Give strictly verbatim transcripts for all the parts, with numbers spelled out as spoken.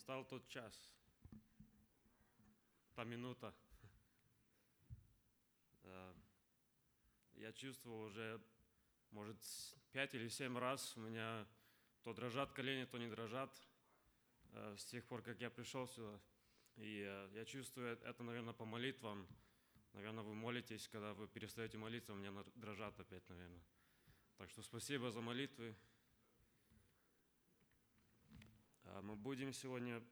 Настал тот час, та минута. Я чувствовал уже, может, пять или семь раз у меня то дрожат колени, то не дрожат с тех пор, как я пришел сюда. И я чувствую это, наверное, по молитвам. Наверное, вы молитесь, когда вы перестаете молиться, у меня дрожат опять, наверное. Так что спасибо за молитвы. Мы будем сегодня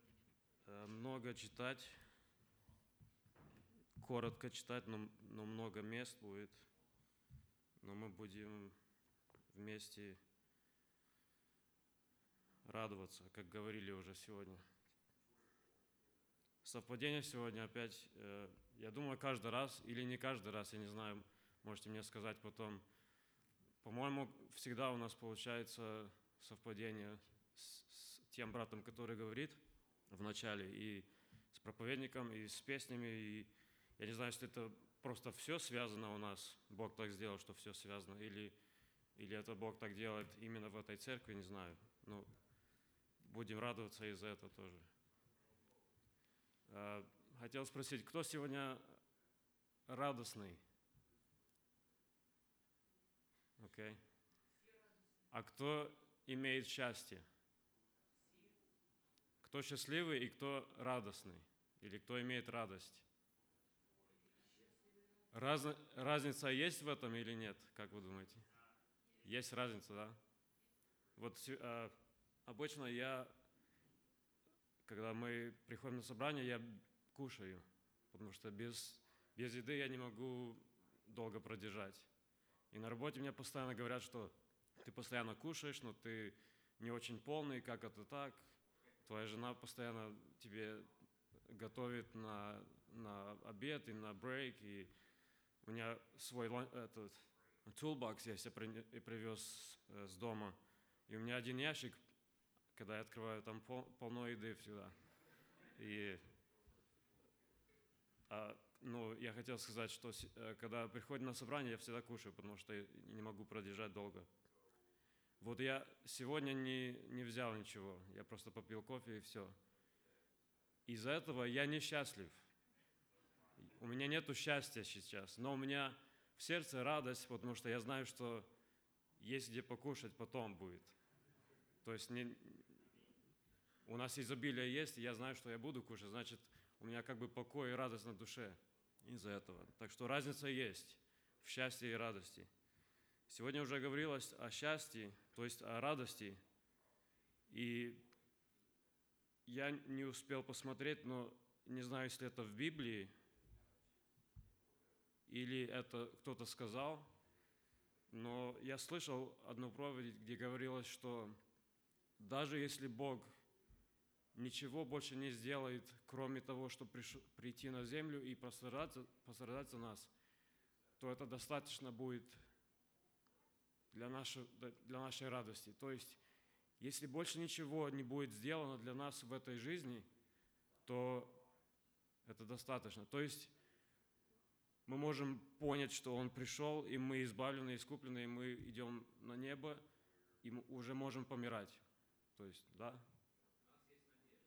много читать, коротко читать, но, но много мест будет. Но мы будем вместе радоваться, как говорили уже сегодня. Совпадение сегодня опять, я думаю, каждый раз или не каждый раз, я не знаю, можете мне сказать потом. По-моему, всегда у нас получается совпадение с, с тем братом, который говорит в начале, и с проповедником, и с песнями. И я не знаю, если это просто все связано у нас, Бог так сделал, что все связано, или, или это Бог так делает именно в этой церкви, не знаю. Но будем радоваться из-за этого тоже. Хотел спросить, кто сегодня радостный? Окей. Okay. А кто имеет счастье? Кто счастливый и кто радостный? Или кто имеет радость? Раз... Разница есть в этом или нет? Как вы думаете? Есть разница, да? Вот а, обычно я... Когда мы приходим на собрание, я кушаю, потому что без, без еды я не могу долго продержать. И на работе мне постоянно говорят, что ты постоянно кушаешь, но ты не очень полный, как это так? Твоя жена постоянно тебе готовит на, на обед и на брейк. И у меня свой этот, toolbox есть, я привез с дома, и у меня один ящик. Когда я открываю, там пол, полно еды всегда. И, а, ну, я хотел сказать, что когда приходим на собрание, я всегда кушаю, потому что я не могу продержать долго. Вот я сегодня не, не взял ничего, я просто попил кофе и все. Из-за этого я несчастлив. У меня нету счастья сейчас, но у меня в сердце радость, потому что я знаю, что есть где покушать, потом будет. То есть не, у нас изобилие есть, и я знаю, что я буду кушать, значит, у меня как бы покой и радость на душе из-за этого. Так что разница есть в счастье и радости. Сегодня уже говорилось о счастье, то есть о радости, и я не успел посмотреть, но не знаю, если это в Библии, или это кто-то сказал, но я слышал одну проповедь, где говорилось, что даже если Бог ничего больше не сделает, кроме того, чтобы прийти на землю и пострадать, пострадать за нас, то это достаточно будет для нашей, для нашей радости. То есть, если больше ничего не будет сделано для нас в этой жизни, то это достаточно. То есть, мы можем понять, что Он пришел, и мы избавлены, искуплены, и мы идем на небо, и мы уже можем помирать. То есть, да?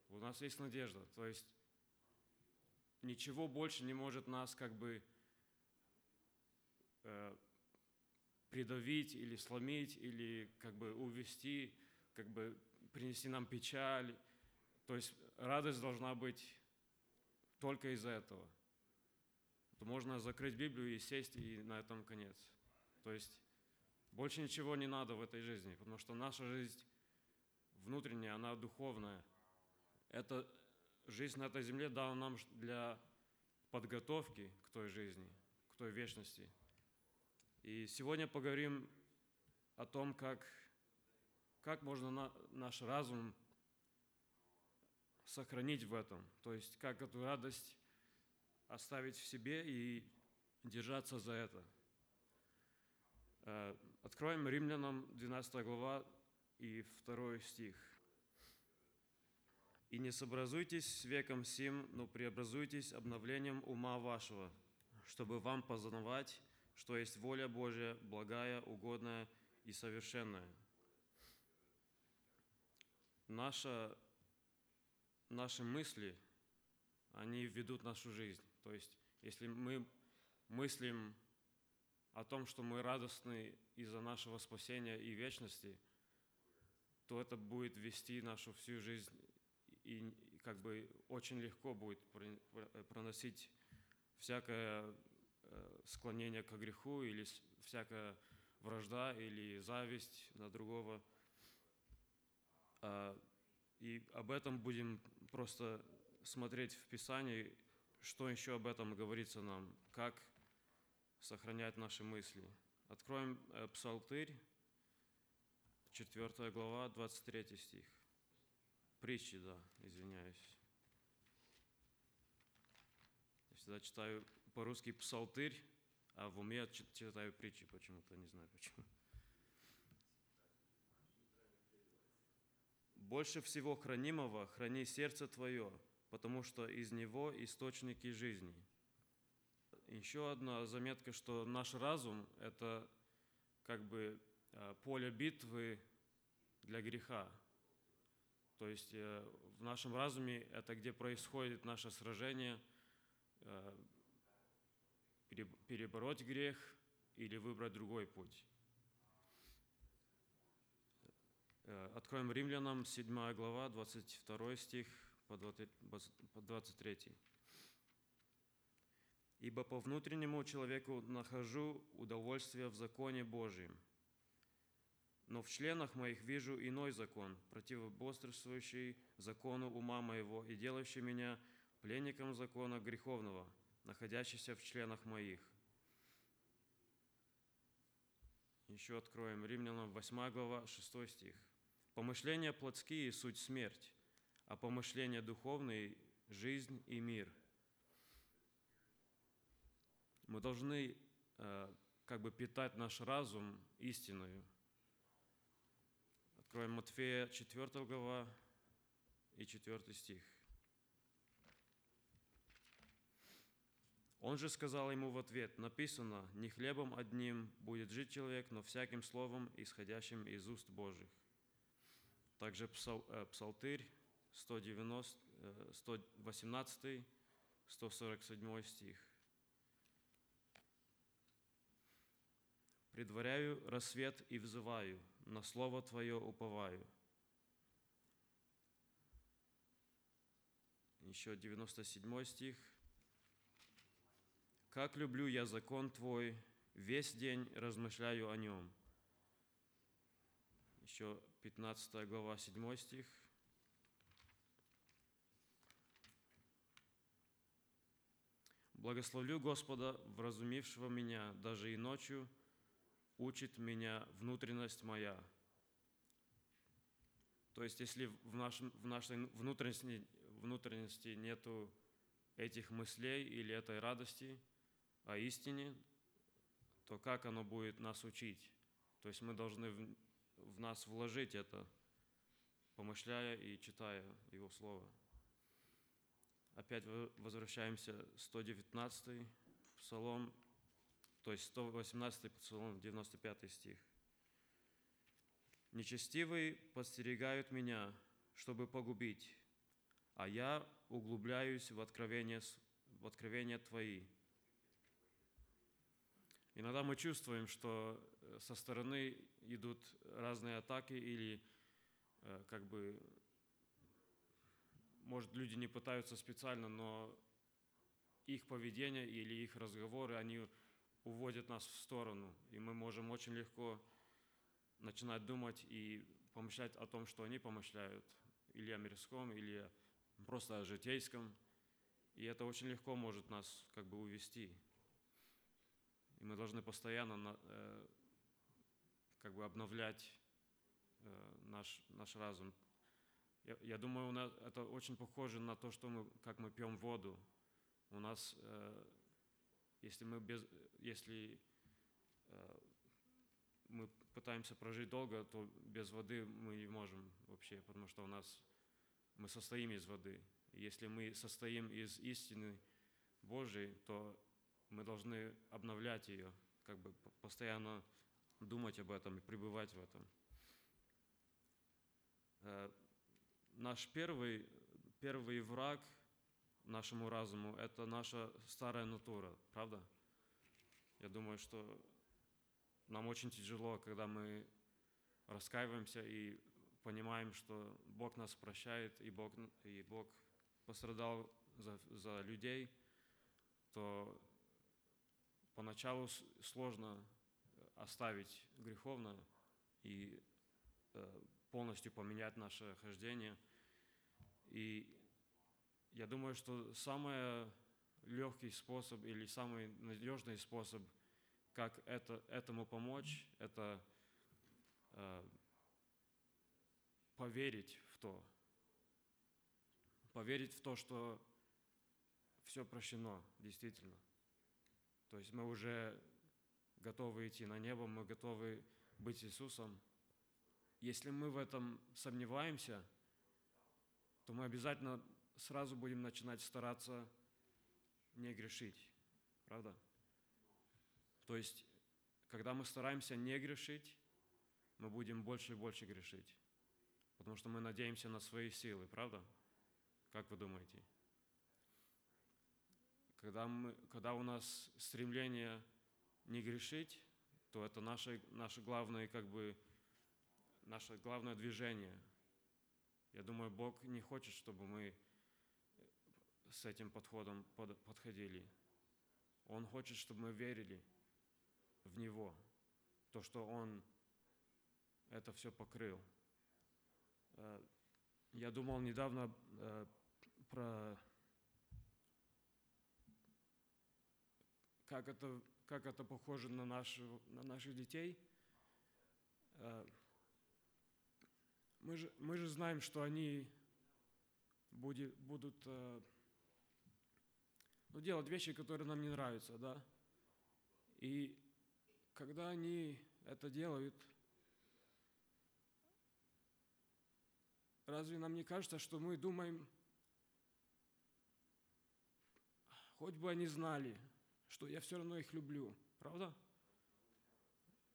У нас есть надежда. То есть, ничего больше не может нас как бы э, придавить или сломить, или как бы увести, как бы принести нам печаль. То есть, радость должна быть только из-за этого. То можно закрыть Библию и сесть, и на этом конец. То есть, больше ничего не надо в этой жизни, потому что наша жизнь внутренняя, она духовная. Эта жизнь на этой земле дала нам для подготовки к той жизни, к той вечности. И сегодня поговорим о том, как, как можно на, наш разум сохранить в этом. То есть, как эту радость оставить в себе и держаться за это. Откроем Римлянам двенадцатая глава, и второй стих. «И не сообразуйтесь с веком сим, но преобразуйтесь обновлением ума вашего, чтобы вам познавать, что есть воля Божия, благая, угодная и совершенная». Наша, наши мысли, они ведут нашу жизнь. То есть, если мы мыслим о том, что мы радостны из-за нашего спасения и вечности, то это будет вести нашу всю жизнь, и как бы очень легко будет проносить всякое склонение к греху или всякая вражда или зависть на другого. И об этом будем просто смотреть в Писании, что еще об этом говорится нам, как сохранять наши мысли. Откроем Псалтырь, четвёртая глава, двадцать третий стих. Притчи, да, извиняюсь. Я всегда читаю по-русски Псалтырь, а в уме читаю притчи почему-то, не знаю почему. «Больше всего хранимого храни сердце твое, потому что из него источники жизни». Еще одна заметка, что наш разум – это как бы поле битвы для греха. То есть в нашем разуме это где происходит наше сражение перебороть грех или выбрать другой путь. Откроем Римлянам, седьмая глава, двадцать второй стих по двадцать третий. «Ибо по внутреннему человеку нахожу удовольствие в законе Божьем, но в членах моих вижу иной закон, противоборствующий закону ума моего и делающий меня пленником закона греховного, находящийся в членах моих». Еще откроем Римлянам восьмая глава, шестой стих. «Помышления плотские – суть смерть, а помышления духовные – жизнь и мир». Мы должны э, как бы питать наш разум истиною. Откроем Матфея четвёртая глава и четвёртый стих. «Он же сказал ему в ответ, написано, не хлебом одним будет жить человек, но всяким словом, исходящим из уст Божьих». Также псал, э, Псалтырь, сто девяносто, э, сто восемнадцатый, сто сорок седьмой стих. «Предваряю рассвет и взываю, на слово Твое уповаю». Еще девяносто седьмой стих. «Как люблю я закон Твой, весь день размышляю о нем». Еще пятнадцатая глава, седьмой стих. «Благословлю Господа, вразумившего меня, даже и ночью, учит меня внутренность моя». То есть, если в, нашем, в нашей внутренности, внутренности нету этих мыслей или этой радости о истине, то как оно будет нас учить? То есть мы должны в, в нас вложить это, помышляя и читая Его Слово. Опять возвращаемся к сто девятнадцатый Псалом. То есть сто восемнадцатый Псалом, девяносто пятый стих. «Нечестивые подстерегают меня, чтобы погубить, а я углубляюсь в откровения, в откровения Твои». Иногда мы чувствуем, что со стороны идут разные атаки или как бы, может, люди не пытаются специально, но их поведение или их разговоры, они уводит нас в сторону, и мы можем очень легко начинать думать и помышлять о том, что они помышляют, или о мирском, или просто о житейском, и это очень легко может нас как бы увести. И мы должны постоянно э, как бы обновлять э, наш, наш разум. Я, я думаю, у нас это очень похоже на то, что мы, как мы пьем воду. У нас... Э, Если мы, без, если, э, мы пытаемся прожить долго, то без воды мы не можем вообще, потому что у нас, мы состоим из воды. И если мы состоим из истины Божьей, то мы должны обновлять ее, как бы постоянно думать об этом и пребывать в этом. Э, наш первый первый враг нашему разуму – это наша старая натура, правда? Я думаю, что нам очень тяжело, когда мы раскаиваемся и понимаем, что Бог нас прощает, и Бог, и Бог пострадал за, за людей, то поначалу сложно оставить греховно и полностью поменять наше хождение. И я думаю, что самый легкий способ или самый надежный способ, как это, этому помочь, это э, поверить в то. Поверить в то, что все прощено, действительно. То есть мы уже готовы идти на небо, мы готовы быть Иисусом. Если мы в этом сомневаемся, то мы обязательно сразу будем начинать стараться не грешить, правда? То есть, когда мы стараемся не грешить, мы будем больше и больше грешить, потому что мы надеемся на свои силы, правда? Как вы думаете? Когда мы, когда у нас стремление не грешить, то это наше, наше главное, как бы, наше главное движение. Я думаю, Бог не хочет, чтобы мы с этим подходом подходили. Он хочет, чтобы мы верили в Него, то, что Он это все покрыл. Я думал недавно про как это, как это похоже на, нашу, на наших детей. Мы же, мы же знаем, что они будет, будут э, ну, делать вещи, которые нам не нравятся, да? И когда они это делают, разве нам не кажется, что мы думаем, хоть бы они знали, что я все равно их люблю, правда?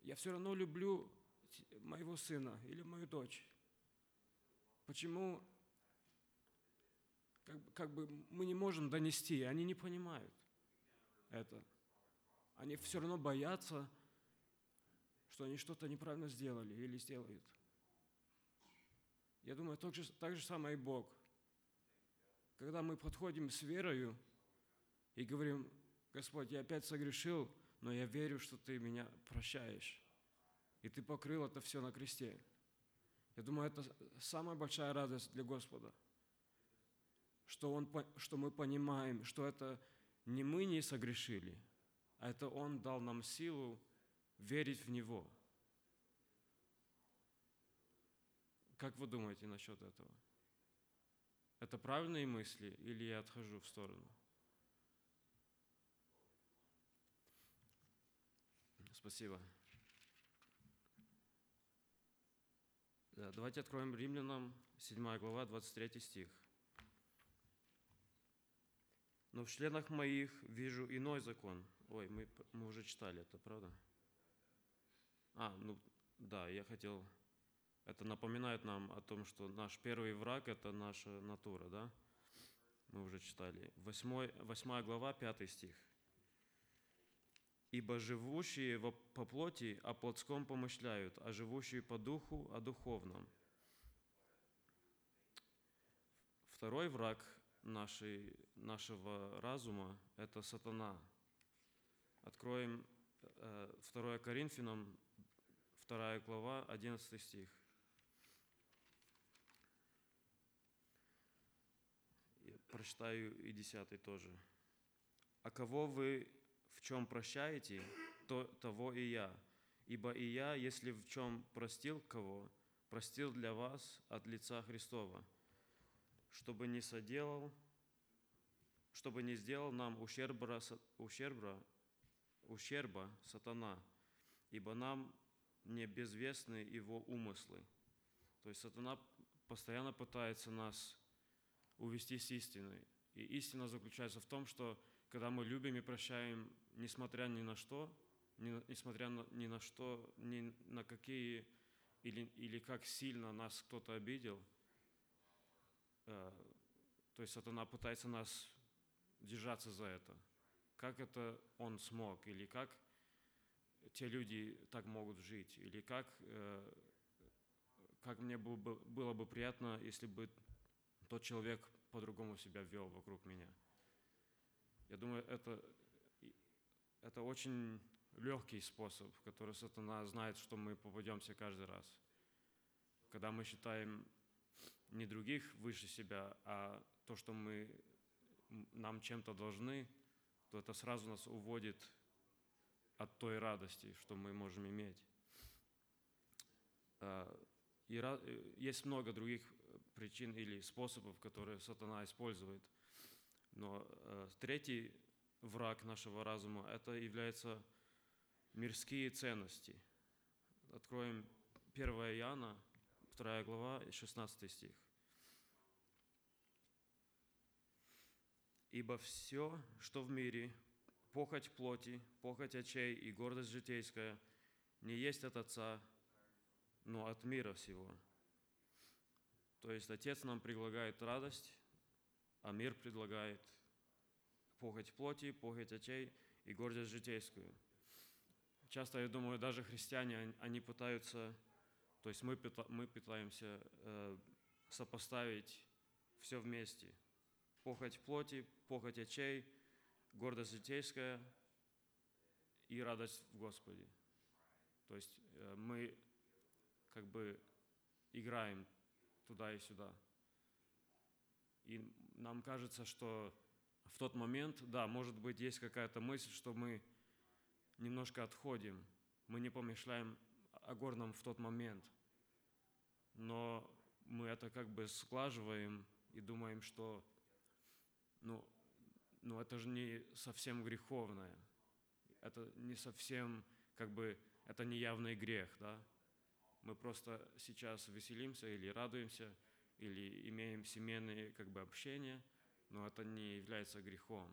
Я все равно люблю моего сына или мою дочь. Почему как, как бы мы не можем донести, они не понимают это. Они все равно боятся, что они что-то неправильно сделали или сделают. Я думаю, так же, так же самое и Бог. Когда мы подходим с верою и говорим, Господь, я опять согрешил, но я верю, что Ты меня прощаешь, и Ты покрыл это все на кресте. Я думаю, это самая большая радость для Господа, что, он, что мы понимаем, что это не мы не согрешили, а это Он дал нам силу верить в Него. Как вы думаете насчет этого? Это правильные мысли или я отхожу в сторону? Спасибо. Давайте откроем Римлянам, седьмая глава, двадцать третий стих. «Но в членах моих вижу иной закон». Ой, мы, мы уже читали это, правда? А, ну да, я хотел... Это напоминает нам о том, что наш первый враг – это наша натура, да? Мы уже читали. восьмая глава, пятый стих. «Ибо живущие по плоти о плотском помышляют, а живущие по духу о духовном». Второй враг нашей, нашего разума – это сатана. Откроем второе Коринфянам, вторая глава, одиннадцатый стих. Я прочитаю и десятый тоже. «А кого вы... в чем прощаете, то того и я. Ибо и я, если в чем простил кого, простил для вас от лица Христова, чтобы не соделал, чтобы не сделал нам ущерба, ущерба, ущерба сатана, ибо нам не безвестны его умыслы». То есть сатана постоянно пытается нас увести с истины. И истина заключается в том, что когда мы любим и прощаем, несмотря ни на что, несмотря ни на что, ни на какие или, или как сильно нас кто-то обидел, То есть сатана пытается нас держаться за это. Как это он смог? Или как те люди так могут жить? Или как, э, как мне было бы, было бы приятно, если бы тот человек по-другому себя вел вокруг меня? Я думаю, это, это очень легкий способ, который сатана знает, что мы попадемся каждый раз. Когда мы считаем не других выше себя, а то, что мы нам чем-то должны, то это сразу нас уводит от той радости, что мы можем иметь. И есть много других причин или способов, которые сатана использует. Но третий враг нашего разума – это являются мирские ценности. Откроем первое Иоанна, вторая глава, шестнадцатый стих. «Ибо все, что в мире, похоть плоти, похоть очей и гордость житейская, не есть от Отца, но от мира всего». То есть Отец нам предлагает радость, а мир предлагает похоть плоти, похоть очей и гордость житейскую. Часто, я думаю, даже христиане, они пытаются, то есть мы, мы пытаемся э, сопоставить все вместе. Похоть плоти, похоть очей, гордость житейская и радость в Господе. То есть мы как бы играем туда и сюда. И нам кажется, что в тот момент, да, может быть, есть какая-то мысль, что мы немножко отходим, мы не помышляем о горном в тот момент. Но мы это как бы сглаживаем и думаем, что Ну, ну, это же не совсем греховное, это не совсем, как бы, это не явный грех, да? Мы просто сейчас веселимся или радуемся, или имеем семейные, как бы, общения, но это не является грехом.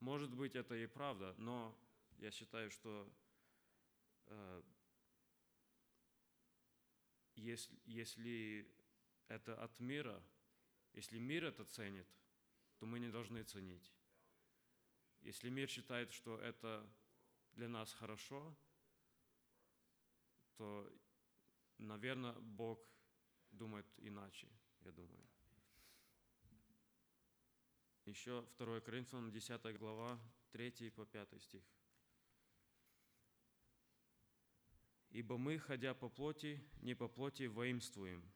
Может быть, это и правда, но я считаю, что э, если, если это от мира, если мир это ценит, то мы не должны ценить. Если мир считает, что это для нас хорошо, то, наверное, Бог думает иначе, я думаю. Еще второе Коринфянам, десятая глава, третий по пятый стих. «Ибо мы, ходя по плоти, не по плоти воинствуем.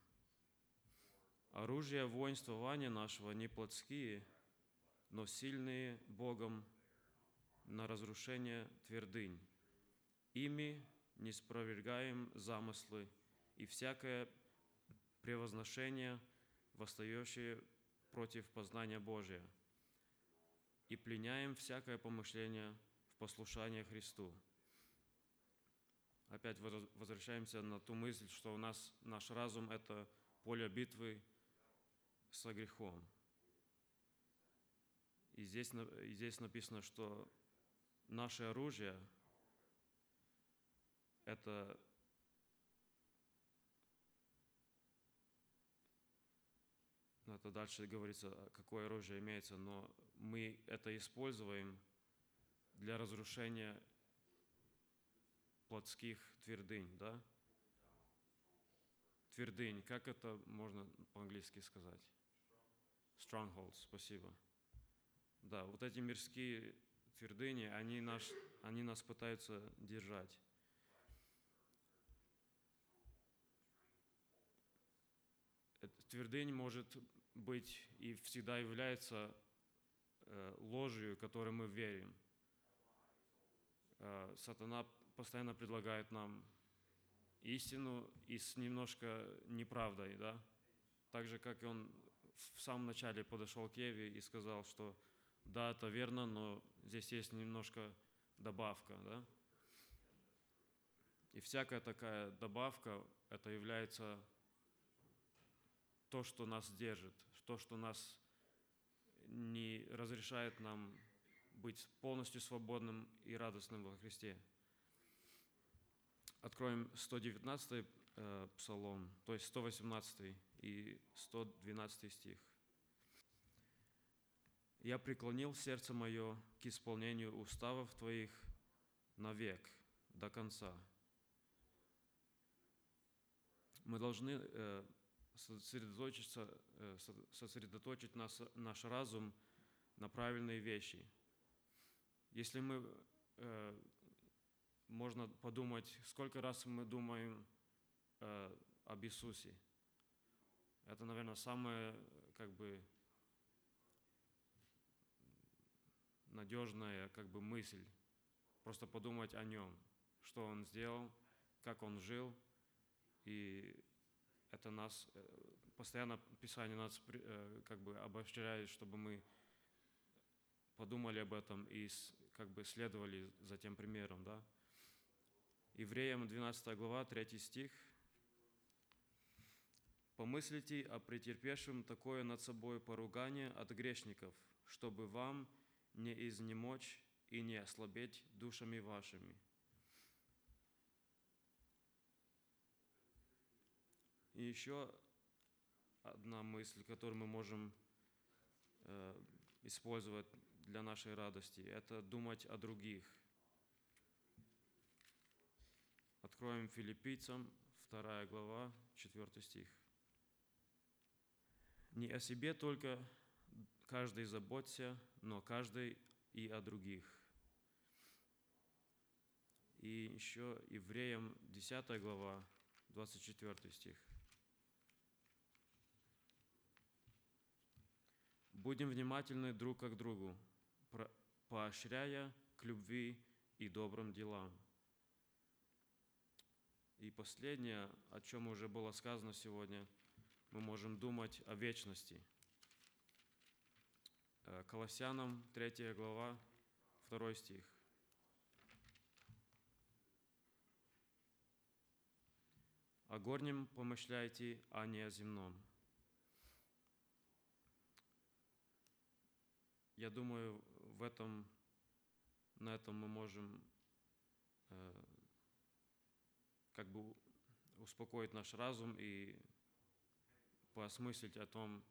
Оружие воинствования нашего не плотские, но сильные Богом на разрушение твердынь. Ими не спровергаем замыслы и всякое превозношение, восстающее против познания Божия, и пленяем всякое помышление в послушание Христу». Опять возвращаемся на ту мысль, что у нас наш разум – это поле битвы со грехом. И здесь, и здесь написано, что наше оружие – это это дальше говорится, какое оружие имеется, но мы это используем для разрушения плотских твердынь, да? Твердынь, как это можно по-английски сказать? Strongholds, спасибо. Да, вот эти мирские твердыни, они, наш, они нас пытаются держать. Твердынь может быть и всегда является ложью, которой мы верим. Сатана постоянно предлагает нам истину и с немножко неправдой, да? Так же, как и он в самом начале подошел к Еве и сказал, что да, это верно, но здесь есть немножко добавка, да? И всякая такая добавка, это является то, что нас держит, то, что нас не разрешает нам быть полностью свободным и радостным во Христе. Откроем сто девятнадцатый э, псалом, то есть сто восемнадцатый и сто двенадцатый стих. Я преклонил сердце мое к исполнению уставов Твоих навек, до конца. Мы должны э, сосредоточиться, э, сосредоточить нас, наш разум на правильные вещи. Если мы, э, можно подумать, сколько раз мы думаем э, об Иисусе. Это, наверное, самое, как бы, надежная как бы мысль, просто подумать о нем, что он сделал, как он жил, и это нас постоянно Писание нас как бы ободряет, чтобы мы подумали об этом и как бы следовали за тем примером, да? Евреям двенадцатая глава, третий стих. «Помыслите о претерпевшем такое над собой поругание от грешников, чтобы вам не изнемочь и не ослабеть душами вашими». И еще одна мысль, которую мы можем э, использовать для нашей радости, это думать о других. Откроем Филиппийцам вторая глава, четвёртый стих. «Не о себе только каждый заботься, но каждый и о других». И еще Евреям десятая глава, двадцать четвёртый стих. «Будем внимательны друг к другу, поощряя к любви и добрым делам». И последнее, о чем уже было сказано сегодня, мы можем думать о вечности. Колоссянам третья глава, второй стих. «О горнем помышляйте, а не о земном». Я думаю, в этом, на этом мы можем э, как бы успокоить наш разум и поосмыслить о том,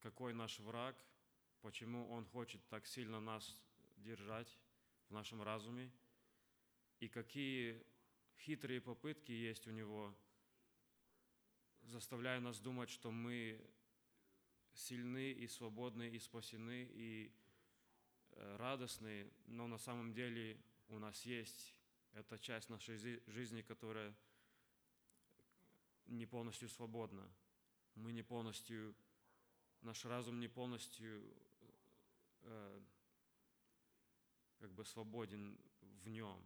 какой наш враг, почему он хочет так сильно нас держать в нашем разуме, и какие хитрые попытки есть у него, заставляя нас думать, что мы сильны и свободны, и спасены, и радостны, но на самом деле у нас есть эта часть нашей жизни, которая не полностью свободна. Мы не полностью... Наш разум не полностью э, как бы свободен в нем,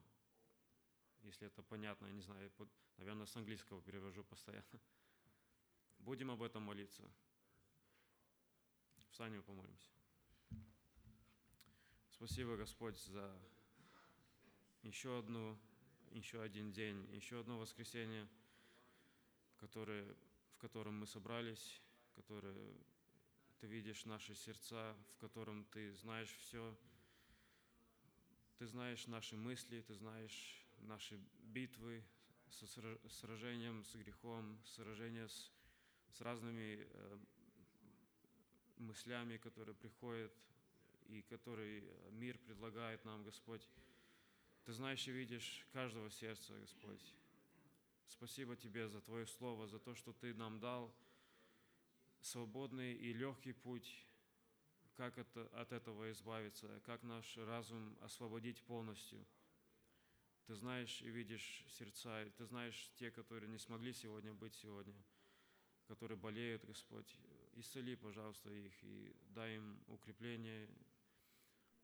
если это понятно, я не знаю, под, наверное, с английского перевожу постоянно. Будем об этом молиться. Встанем и помолимся. Спасибо, Господь, за еще одну, еще один день, еще одно воскресенье, которое, в котором мы собрались, которое... Ты видишь наши сердца, в котором Ты знаешь все. Ты знаешь наши мысли, Ты знаешь наши битвы со сражением с грехом, сражение с, с разными э, мыслями, которые приходят и которые мир предлагает нам, Господь. Ты знаешь и видишь каждого сердца, Господь. Спасибо Тебе за Твое Слово, за то, что Ты нам дал свободный и легкий путь, как от, от этого избавиться, как наш разум освободить полностью. Ты знаешь и видишь сердца, и Ты знаешь те, которые не смогли сегодня быть сегодня, которые болеют, Господь. Исцели, пожалуйста, их и дай им укрепление.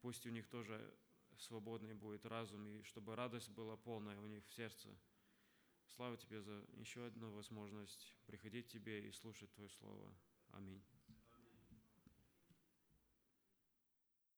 Пусть у них тоже свободный будет разум, и чтобы радость была полная у них в сердце. Слава Тебе за еще одну возможность приходить к Тебе и слушать Твое Слово. Аминь.